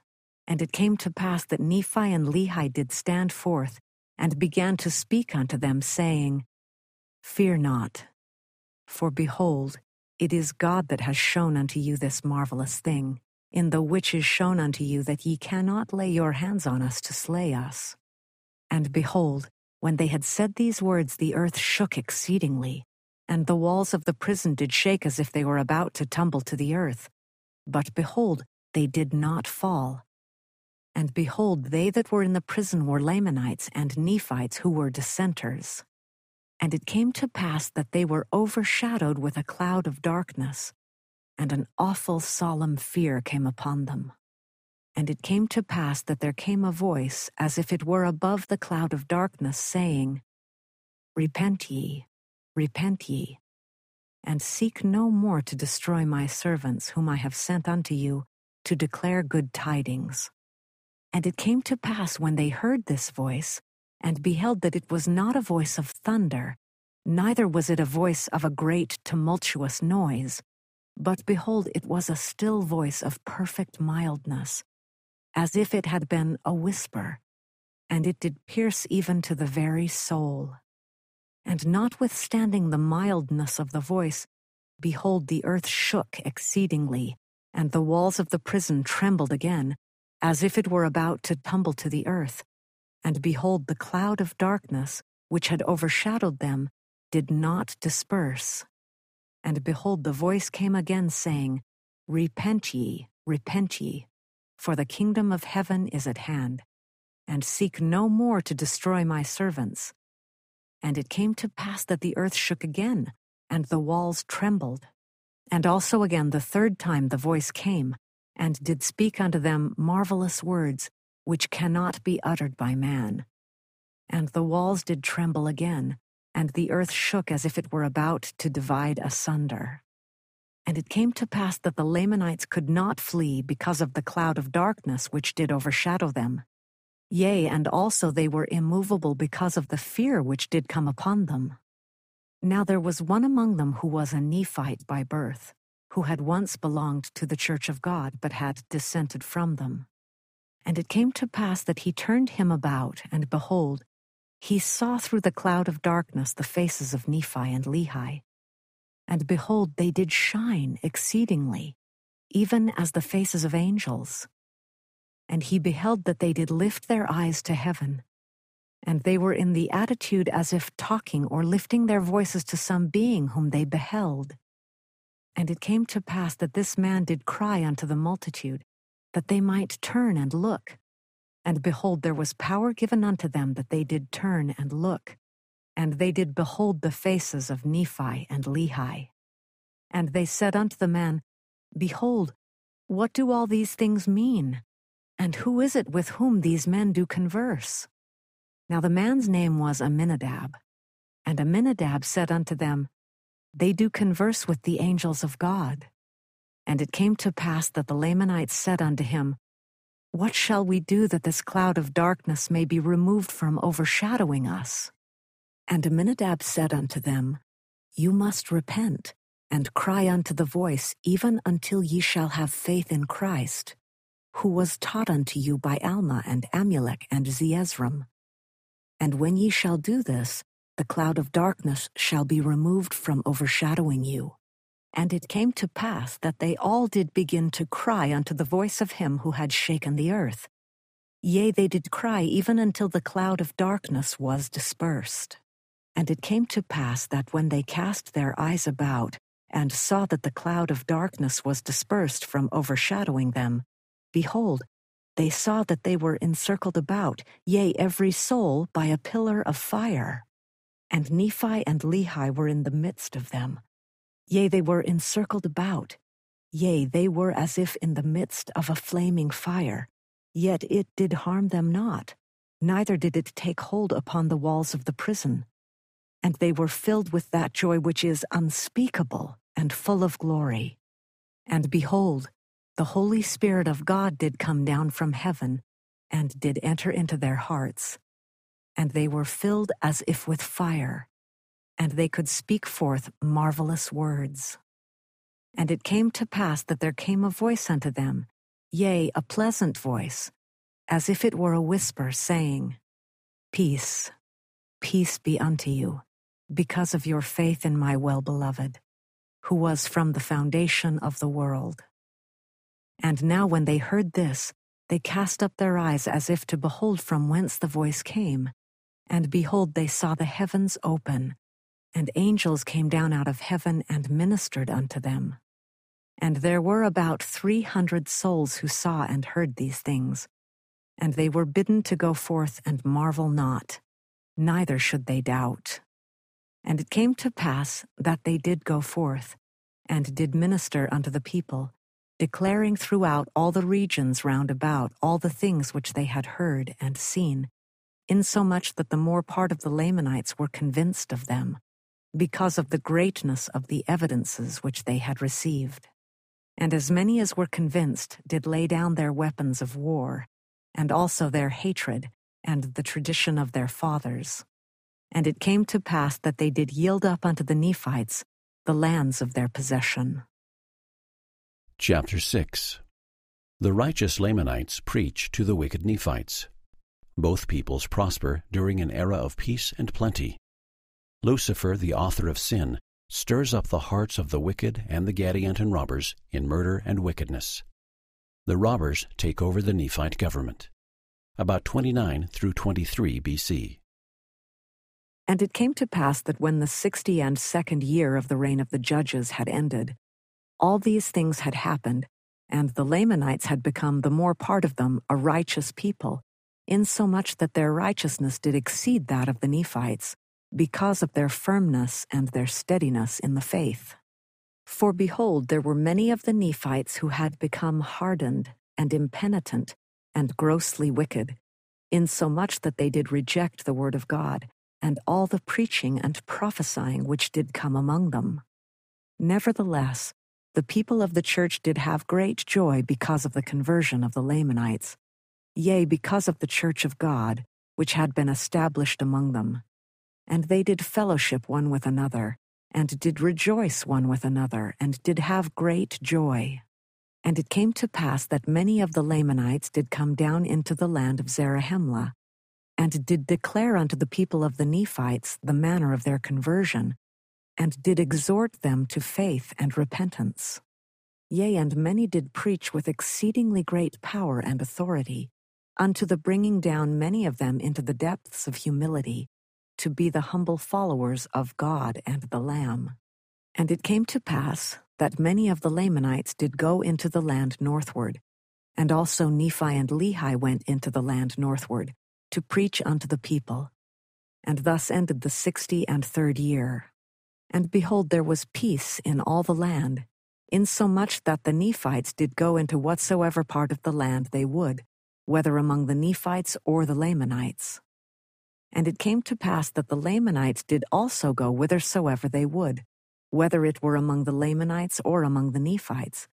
And it came to pass that Nephi and Lehi did stand forth, and began to speak unto them, saying, Fear not, for behold, it is God that has shown unto you this marvelous thing, in the which is shown unto you that ye cannot lay your hands on us to slay us. And behold, when they had said these words, the earth shook exceedingly, and the walls of the prison did shake as if they were about to tumble to the earth. But behold, they did not fall. And behold, they that were in the prison were Lamanites and Nephites, who were dissenters. And it came to pass that they were overshadowed with a cloud of darkness, and an awful solemn fear came upon them. And it came to pass that there came a voice, as if it were above the cloud of darkness, saying, Repent ye, repent ye, and seek no more to destroy my servants whom I have sent unto you to declare good tidings. And it came to pass when they heard this voice, and beheld that it was not a voice of thunder, neither was it a voice of a great tumultuous noise, but behold, it was a still voice of perfect mildness, as if it had been a whisper, and it did pierce even to the very soul. And notwithstanding the mildness of the voice, behold, the earth shook exceedingly, and the walls of the prison trembled again, as if it were about to tumble to the earth. And behold, the cloud of darkness, which had overshadowed them, did not disperse. And behold, the voice came again, saying, Repent ye, repent ye, for the kingdom of heaven is at hand, and seek no more to destroy my servants. And it came to pass that the earth shook again, and the walls trembled. And also again the third time the voice came, and did speak unto them marvelous words, which cannot be uttered by man. And the walls did tremble again, and the earth shook as if it were about to divide asunder. And it came to pass that the Lamanites could not flee because of the cloud of darkness which did overshadow them. Yea, and also they were immovable because of the fear which did come upon them. Now there was one among them who was a Nephite by birth, who had once belonged to the church of God, but had dissented from them. And it came to pass that he turned him about, and behold, he saw through the cloud of darkness the faces of Nephi and Lehi. And behold, they did shine exceedingly, even as the faces of angels. And he beheld that they did lift their eyes to heaven, and they were in the attitude as if talking or lifting their voices to some being whom they beheld. And it came to pass that this man did cry unto the multitude, that they might turn and look. And behold, there was power given unto them that they did turn and look. And they did behold the faces of Nephi and Lehi. And they said unto the man, Behold, what do all these things mean? And who is it with whom these men do converse? Now the man's name was Amminadab. And Amminadab said unto them, They do converse with the angels of God. And it came to pass that the Lamanites said unto him, What shall we do that this cloud of darkness may be removed from overshadowing us? And Amminadab said unto them, You must repent, and cry unto the voice, even until ye shall have faith in Christ, who was taught unto you by Alma and Amulek and Zeezrom. And when ye shall do this, the cloud of darkness shall be removed from overshadowing you. And it came to pass that they all did begin to cry unto the voice of him who had shaken the earth. Yea, they did cry even until the cloud of darkness was dispersed. And it came to pass that when they cast their eyes about, and saw that the cloud of darkness was dispersed from overshadowing them, behold, they saw that they were encircled about, yea, every soul, by a pillar of fire. And Nephi and Lehi were in the midst of them. Yea, they were encircled about. Yea, they were as if in the midst of a flaming fire. Yet it did harm them not, neither did it take hold upon the walls of the prison. And they were filled with that joy which is unspeakable and full of glory. And behold, the Holy Spirit of God did come down from heaven, and did enter into their hearts. And they were filled as if with fire, and they could speak forth marvelous words. And it came to pass that there came a voice unto them, yea, a pleasant voice, as if it were a whisper, saying, Peace, peace be unto you, because of your faith in my well-beloved, who was from the foundation of the world. And now when they heard this, they cast up their eyes as if to behold from whence the voice came. And behold, they saw the heavens open, and angels came down out of heaven and ministered unto them. And there were about three hundred souls who saw and heard these things. And they were bidden to go forth and marvel not, neither should they doubt. And it came to pass that they did go forth, and did minister unto the people, declaring throughout all the regions round about all the things which they had heard and seen, insomuch that the more part of the Lamanites were convinced of them, because of the greatness of the evidences which they had received. And as many as were convinced did lay down their weapons of war, and also their hatred, and the tradition of their fathers. And it came to pass that they did yield up unto the Nephites the lands of their possession. Chapter six. The righteous Lamanites preach to the wicked Nephites. Both peoples prosper during an era of peace and plenty. Lucifer, the author of sin, stirs up the hearts of the wicked and the Gadianton robbers in murder and wickedness. The robbers take over the Nephite government. About twenty-nine through twenty-three B C. And it came to pass that when the sixty and second year of the reign of the judges had ended, all these things had happened, and the Lamanites had become the more part of them a righteous people, insomuch that their righteousness did exceed that of the Nephites, because of their firmness and their steadiness in the faith. For behold, there were many of the Nephites who had become hardened and impenitent and grossly wicked, insomuch that they did reject the word of God, and all the preaching and prophesying which did come among them. Nevertheless, the people of the church did have great joy because of the conversion of the Lamanites, yea, because of the church of God, which had been established among them. And they did fellowship one with another, and did rejoice one with another, and did have great joy. And it came to pass that many of the Lamanites did come down into the land of Zarahemla, and did declare unto the people of the Nephites the manner of their conversion, and did exhort them to faith and repentance. Yea, and many did preach with exceedingly great power and authority, unto the bringing down many of them into the depths of humility, to be the humble followers of God and the Lamb. And it came to pass that many of the Lamanites did go into the land northward, And also Nephi and Lehi went into the land northward, to preach unto the people. And thus ended the sixty and third year. And behold, there was peace in all the land, insomuch that the Nephites did go into whatsoever part of the land they would, whether among the Nephites or the Lamanites. And it came to pass that the Lamanites did also go whithersoever they would, whether it were among the Lamanites or among the Nephites.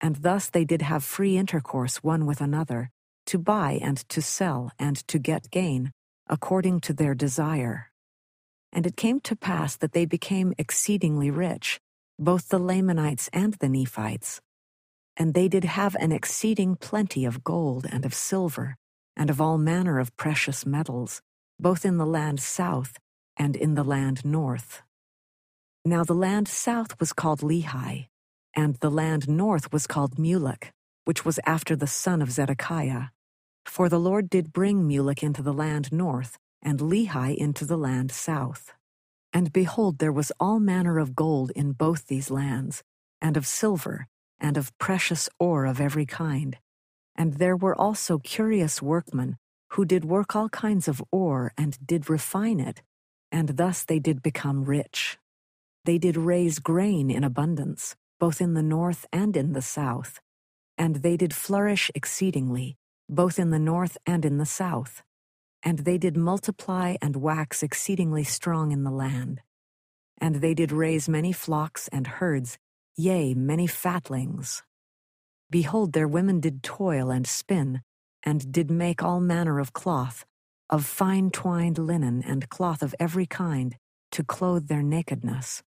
And thus they did have free intercourse one with another, to buy and to sell and to get gain, according to their desire. And it came to pass that they became exceedingly rich, both the Lamanites and the Nephites. And they did have an exceeding plenty of gold and of silver, and of all manner of precious metals, both in the land south and in the land north. Now the land south was called Lehi, and the land north was called Mulek, which was after the son of Zedekiah. For the Lord did bring Mulek into the land north, and Lehi into the land south. And behold, there was all manner of gold in both these lands, and of silver, and of precious ore of every kind. And there were also curious workmen, who did work all kinds of ore, and did refine it, and thus they did become rich. They did raise grain in abundance, both in the north and in the south, and they did flourish exceedingly, both in the north and in the south. And they did multiply and wax exceedingly strong in the land. And they did raise many flocks and herds, yea, many fatlings. Behold, their women did toil and spin, and did make all manner of cloth, of fine twined linen and cloth of every kind, to clothe their nakedness.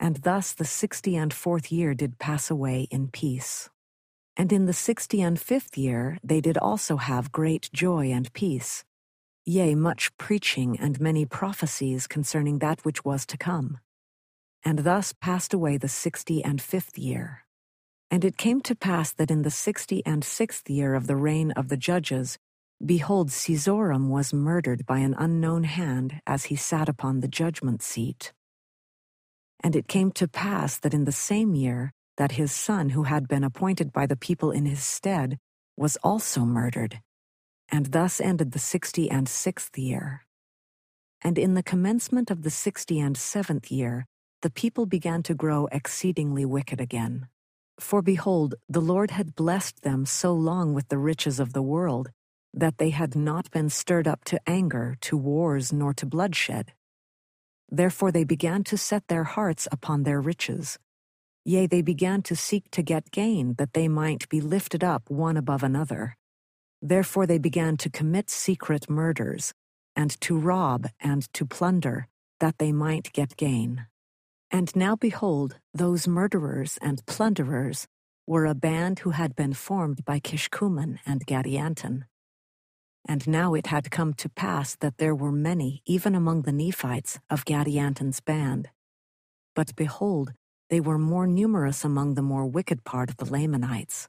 And thus the sixty and fourth year did pass away in peace. And in the sixty and fifth year they did also have great joy and peace, yea, much preaching and many prophecies concerning that which was to come. And thus passed away the sixty and fifth year. And it came to pass that in the sixty and sixth year of the reign of the judges, behold, Cezoram was murdered by an unknown hand as he sat upon the judgment seat. And it came to pass that in the same year that his son, who had been appointed by the people in his stead, was also murdered. And thus ended the sixty and sixth year. And in the commencement of the sixty and seventh year, the people began to grow exceedingly wicked again. For behold, the Lord had blessed them so long with the riches of the world, that they had not been stirred up to anger, to wars, nor to bloodshed. Therefore they began to set their hearts upon their riches. Yea, they began to seek to get gain, that they might be lifted up one above another. Therefore they began to commit secret murders, and to rob and to plunder, that they might get gain. And now behold, those murderers and plunderers were a band who had been formed by Kishkumen and Gadianton. And now it had come to pass that there were many, even among the Nephites, of Gadianton's band. But behold, they were more numerous among the more wicked part of the Lamanites.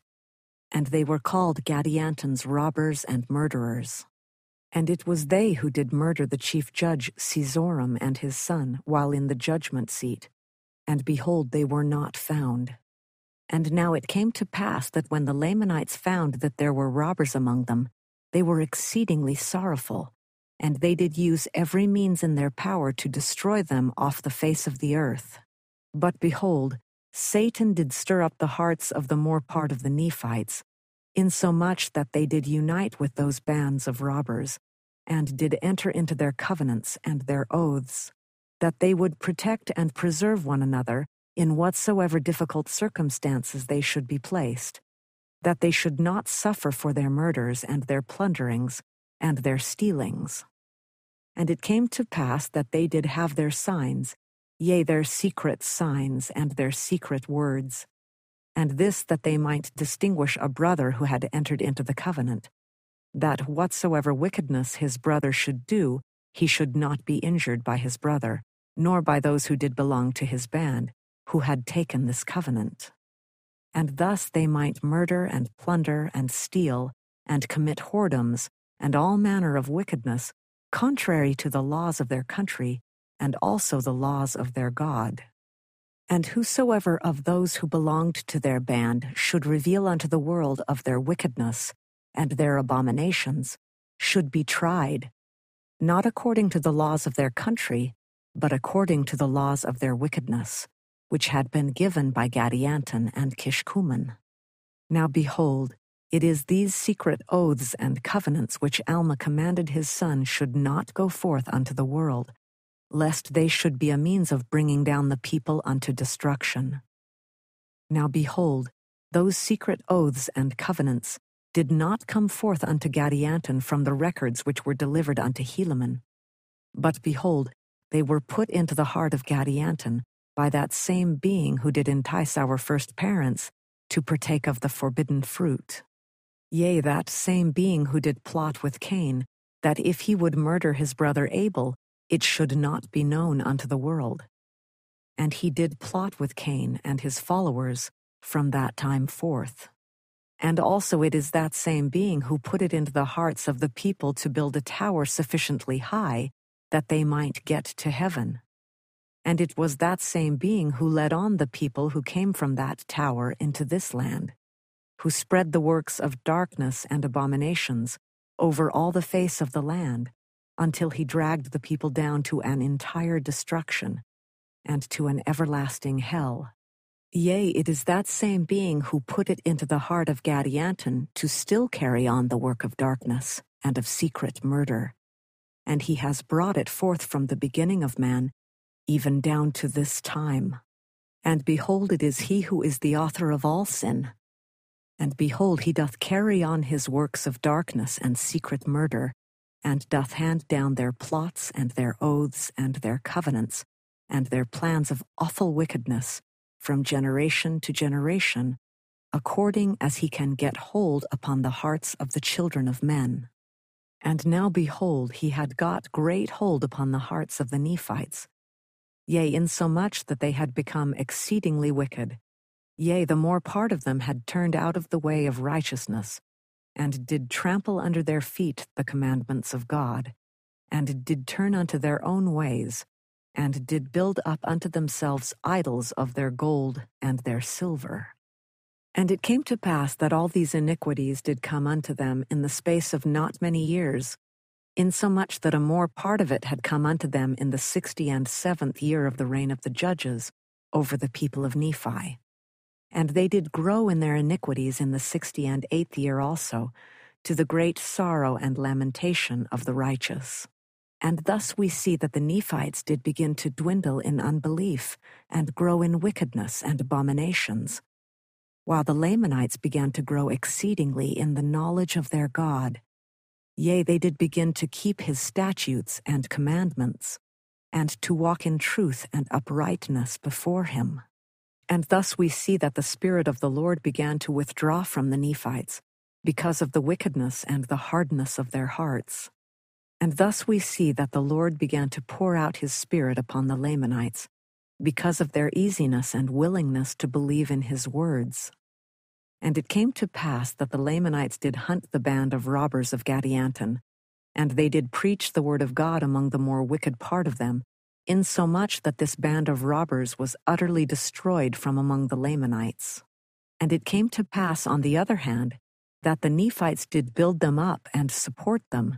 And they were called Gadianton's robbers and murderers. And it was they who did murder the chief judge Cezoram and his son while in the judgment seat. And behold, they were not found. And now it came to pass that when the Lamanites found that there were robbers among them, they were exceedingly sorrowful, and they did use every means in their power to destroy them off the face of the earth. But behold, Satan did stir up the hearts of the more part of the Nephites, insomuch that they did unite with those bands of robbers, and did enter into their covenants and their oaths, that they would protect and preserve one another in whatsoever difficult circumstances they should be placed, that they should not suffer for their murders and their plunderings and their stealings. And it came to pass that they did have their signs, yea, their secret signs and their secret words, and this that they might distinguish a brother who had entered into the covenant, that whatsoever wickedness his brother should do, he should not be injured by his brother, nor by those who did belong to his band, who had taken this covenant. And thus they might murder and plunder and steal, and commit whoredoms, and all manner of wickedness, contrary to the laws of their country, and also the laws of their God. And whosoever of those who belonged to their band should reveal unto the world of their wickedness and their abominations should be tried, not according to the laws of their country, but according to the laws of their wickedness, which had been given by Gadianton and Kishkumen. Now behold, it is these secret oaths and covenants which Alma commanded his son should not go forth unto the world, lest they should be a means of bringing down the people unto destruction. Now behold, those secret oaths and covenants did not come forth unto Gadianton from the records which were delivered unto Helaman. But behold, they were put into the heart of Gadianton by that same being who did entice our first parents to partake of the forbidden fruit. Yea, that same being who did plot with Cain, that if he would murder his brother Abel, it should not be known unto the world. And he did plot with Cain and his followers from that time forth. And also it is that same being who put it into the hearts of the people to build a tower sufficiently high that they might get to heaven. And it was that same being who led on the people who came from that tower into this land, who spread the works of darkness and abominations over all the face of the land, until he dragged the people down to an entire destruction and to an everlasting hell. Yea, it is that same being who put it into the heart of Gadianton to still carry on the work of darkness and of secret murder, and he has brought it forth from the beginning of man, even down to this time. And behold, it is he who is the author of all sin. And behold, he doth carry on his works of darkness and secret murder, and doth hand down their plots and their oaths and their covenants and their plans of awful wickedness from generation to generation, according as he can get hold upon the hearts of the children of men. And now behold, he had got great hold upon the hearts of the Nephites, yea, insomuch that they had become exceedingly wicked. Yea, the more part of them had turned out of the way of righteousness, and did trample under their feet the commandments of God, and did turn unto their own ways, and did build up unto themselves idols of their gold and their silver. And it came to pass that all these iniquities did come unto them in the space of not many years, insomuch that a more part of it had come unto them in the sixty and seventh year of the reign of the judges over the people of Nephi. And they did grow in their iniquities in the sixty and eighth year also, to the great sorrow and lamentation of the righteous. And thus we see that the Nephites did begin to dwindle in unbelief, and grow in wickedness and abominations, while the Lamanites began to grow exceedingly in the knowledge of their God. Yea, they did begin to keep his statutes and commandments, and to walk in truth and uprightness before him. And thus we see that the Spirit of the Lord began to withdraw from the Nephites, because of the wickedness and the hardness of their hearts. And thus we see that the Lord began to pour out his Spirit upon the Lamanites, because of their easiness and willingness to believe in his words. And it came to pass that the Lamanites did hunt the band of robbers of Gadianton, and they did preach the word of God among the more wicked part of them, insomuch that this band of robbers was utterly destroyed from among the Lamanites. And it came to pass, on the other hand, that the Nephites did build them up and support them,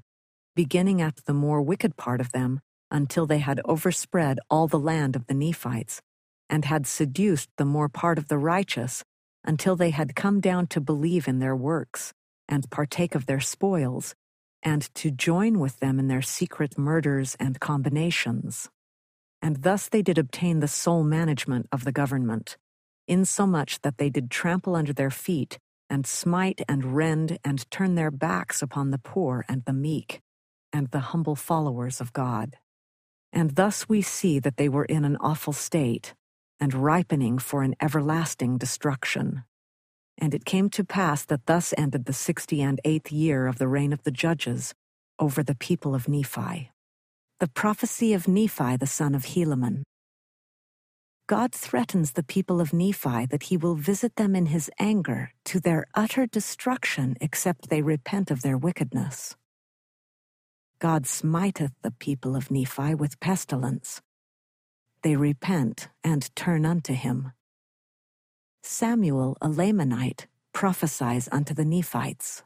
beginning at the more wicked part of them, until they had overspread all the land of the Nephites, and had seduced the more part of the righteous, until they had come down to believe in their works, and partake of their spoils, and to join with them in their secret murders and combinations. And thus they did obtain the sole management of the government, insomuch that they did trample under their feet, and smite and rend and turn their backs upon the poor and the meek, and the humble followers of God. And thus we see that they were in an awful state, and ripening for an everlasting destruction. And it came to pass that thus ended the sixty and eighth year of the reign of the judges over the people of Nephi. The prophecy of Nephi the son of Helaman. God threatens the people of Nephi that he will visit them in his anger to their utter destruction except they repent of their wickedness. God smiteth the people of Nephi with pestilence. they repent and turn unto him. Samuel, a Lamanite, prophesies unto the Nephites.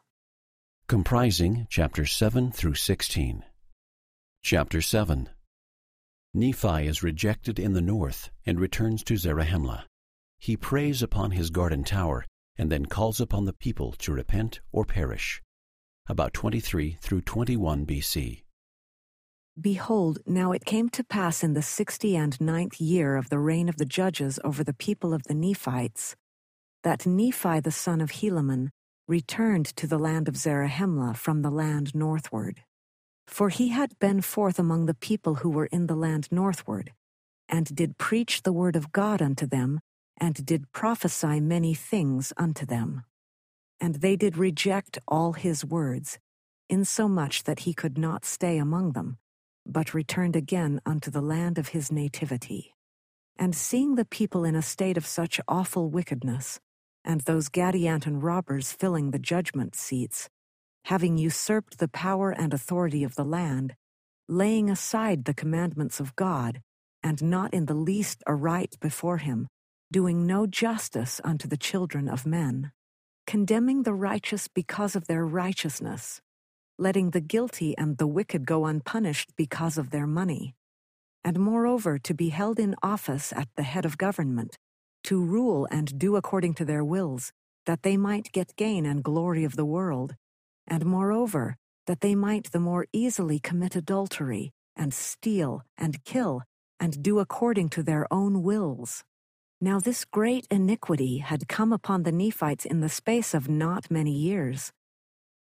Comprising chapters seven through sixteen. Chapter seven. Nephi is rejected in the north and returns to Zarahemla. He preys upon his garden tower and then calls upon the people to repent or perish. About twenty-three through twenty-one B C. Behold, now it came to pass in the sixty and ninth year of the reign of the judges over the people of the Nephites, that Nephi the son of Helaman returned to the land of Zarahemla from the land northward. For he had been forth among the people who were in the land northward, and did preach the word of God unto them, and did prophesy many things unto them. And they did reject all his words, insomuch that he could not stay among them, but returned again unto the land of his nativity. And seeing the people in a state of such awful wickedness, and those Gadianton robbers filling the judgment seats, having usurped the power and authority of the land, laying aside the commandments of God, and not in the least aright before him, doing no justice unto the children of men, condemning the righteous because of their righteousness, letting the guilty and the wicked go unpunished because of their money, and moreover to be held in office at the head of government, to rule and do according to their wills, that they might get gain and glory of the world, and moreover that they might the more easily commit adultery, and steal, and kill, and do according to their own wills. Now this great iniquity had come upon the Nephites in the space of not many years.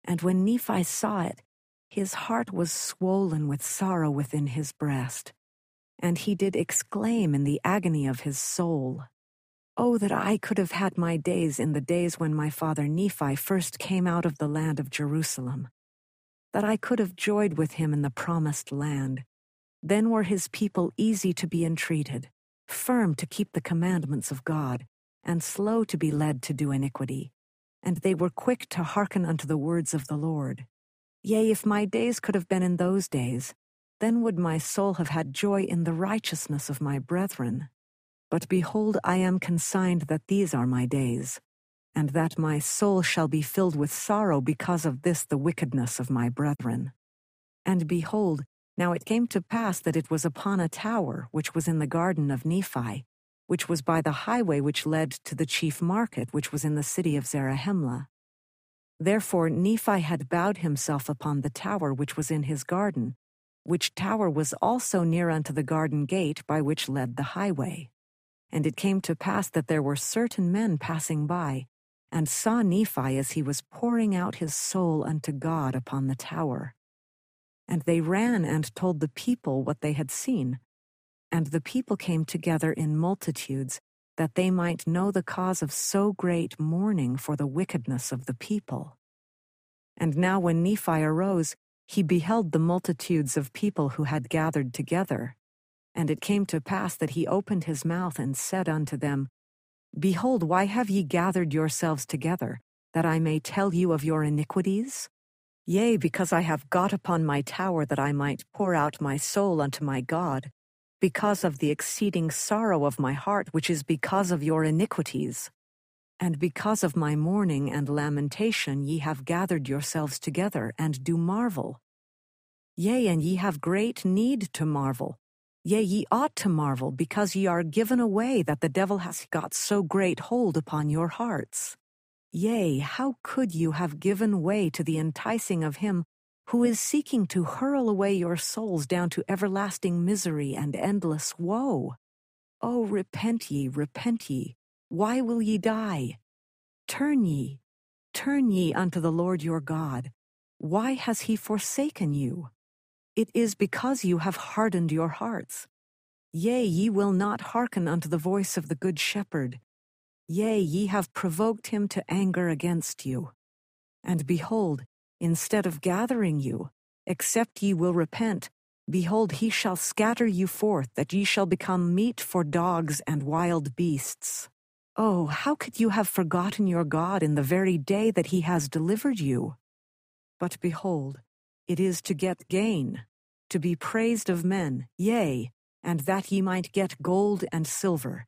And when Nephi saw it, his heart was swollen with sorrow within his breast. And he did exclaim in the agony of his soul, "Oh, that I could have had my days in the days when my father Nephi first came out of the land of Jerusalem, that I could have joyed with him in the promised land. Then were his people easy to be entreated, firm to keep the commandments of God, and slow to be led to do iniquity. And they were quick to hearken unto the words of the Lord. Yea, if my days could have been in those days, then would my soul have had joy in the righteousness of my brethren. But behold, I am consigned that these are my days, and that my soul shall be filled with sorrow because of this the wickedness of my brethren. And behold, now it came to pass that it was upon a tower which was in the garden of Nephi, which was by the highway which led to the chief market, which was in the city of Zarahemla. Therefore Nephi had bowed himself upon the tower which was in his garden, which tower was also near unto the garden gate by which led the highway. And it came to pass that there were certain men passing by, and saw Nephi as he was pouring out his soul unto God upon the tower. And they ran and told the people what they had seen. And the people came together in multitudes, that they might know the cause of so great mourning for the wickedness of the people. And now when Nephi arose, he beheld the multitudes of people who had gathered together. And it came to pass that he opened his mouth and said unto them, Behold, why have ye gathered yourselves together, that I may tell you of your iniquities? Yea, because I have got upon my tower that I might pour out my soul unto my God, because of the exceeding sorrow of my heart, which is because of your iniquities. And because of my mourning and lamentation ye have gathered yourselves together, and do marvel. Yea, and ye have great need to marvel. Yea, ye ought to marvel, because ye are given away, that the devil hath got so great hold upon your hearts. Yea, how could you have given way to the enticing of him who is seeking to hurl away your souls down to everlasting misery and endless woe? O repent ye, repent ye, why will ye die? Turn ye, turn ye unto the Lord your God. Why has he forsaken you? It is because you have hardened your hearts. Yea, ye will not hearken unto the voice of the good shepherd. Yea, ye have provoked him to anger against you. And behold, instead of gathering you, except ye will repent, behold, he shall scatter you forth, that ye shall become meat for dogs and wild beasts. Oh, how could you have forgotten your God in the very day that he has delivered you? But behold, it is to get gain, to be praised of men, yea, and that ye might get gold and silver.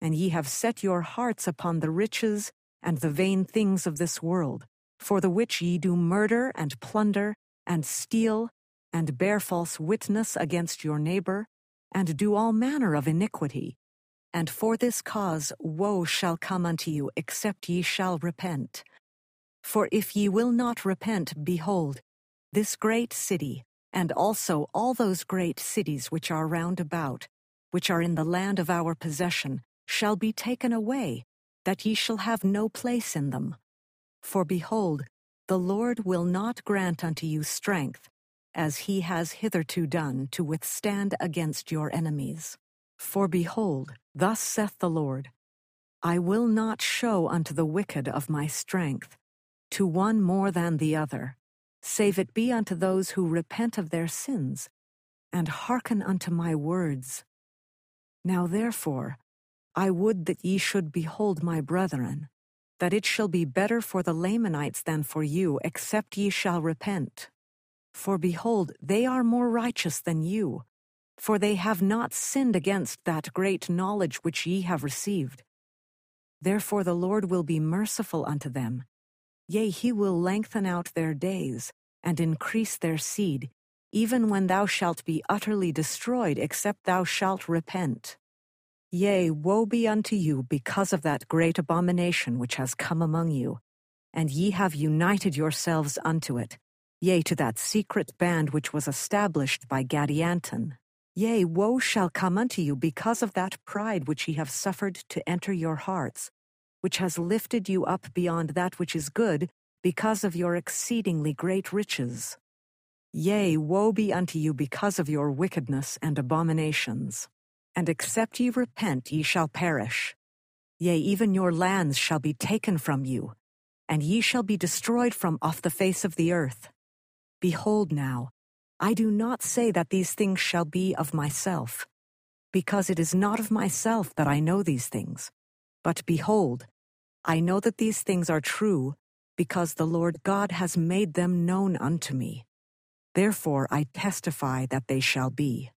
And ye have set your hearts upon the riches and the vain things of this world, for the which ye do murder and plunder and steal and bear false witness against your neighbor, and do all manner of iniquity. And for this cause woe shall come unto you, except ye shall repent. For if ye will not repent, behold, this great city, and also all those great cities which are round about, which are in the land of our possession, shall be taken away, that ye shall have no place in them. For behold, the Lord will not grant unto you strength, as he has hitherto done, to withstand against your enemies. For behold, thus saith the Lord, I will not show unto the wicked of my strength, to one more than the other, save it be unto those who repent of their sins, and hearken unto my words. Now therefore, I would that ye should behold my brethren, that it shall be better for the Lamanites than for you, except ye shall repent. For behold, they are more righteous than you, for they have not sinned against that great knowledge which ye have received. Therefore the Lord will be merciful unto them. Yea, he will lengthen out their days, and increase their seed, even when thou shalt be utterly destroyed, except thou shalt repent. Yea, woe be unto you because of that great abomination which has come among you, and ye have united yourselves unto it. Yea, to that secret band which was established by Gadianton. Yea, woe shall come unto you because of that pride which ye have suffered to enter your hearts, which has lifted you up beyond that which is good, because of your exceedingly great riches. Yea, woe be unto you because of your wickedness and abominations. And except ye repent, ye shall perish. Yea, even your lands shall be taken from you, and ye shall be destroyed from off the face of the earth. Behold now, I do not say that these things shall be of myself, because it is not of myself that I know these things. But behold, I know that these things are true, because the Lord God has made them known unto me. Therefore I testify that they shall be.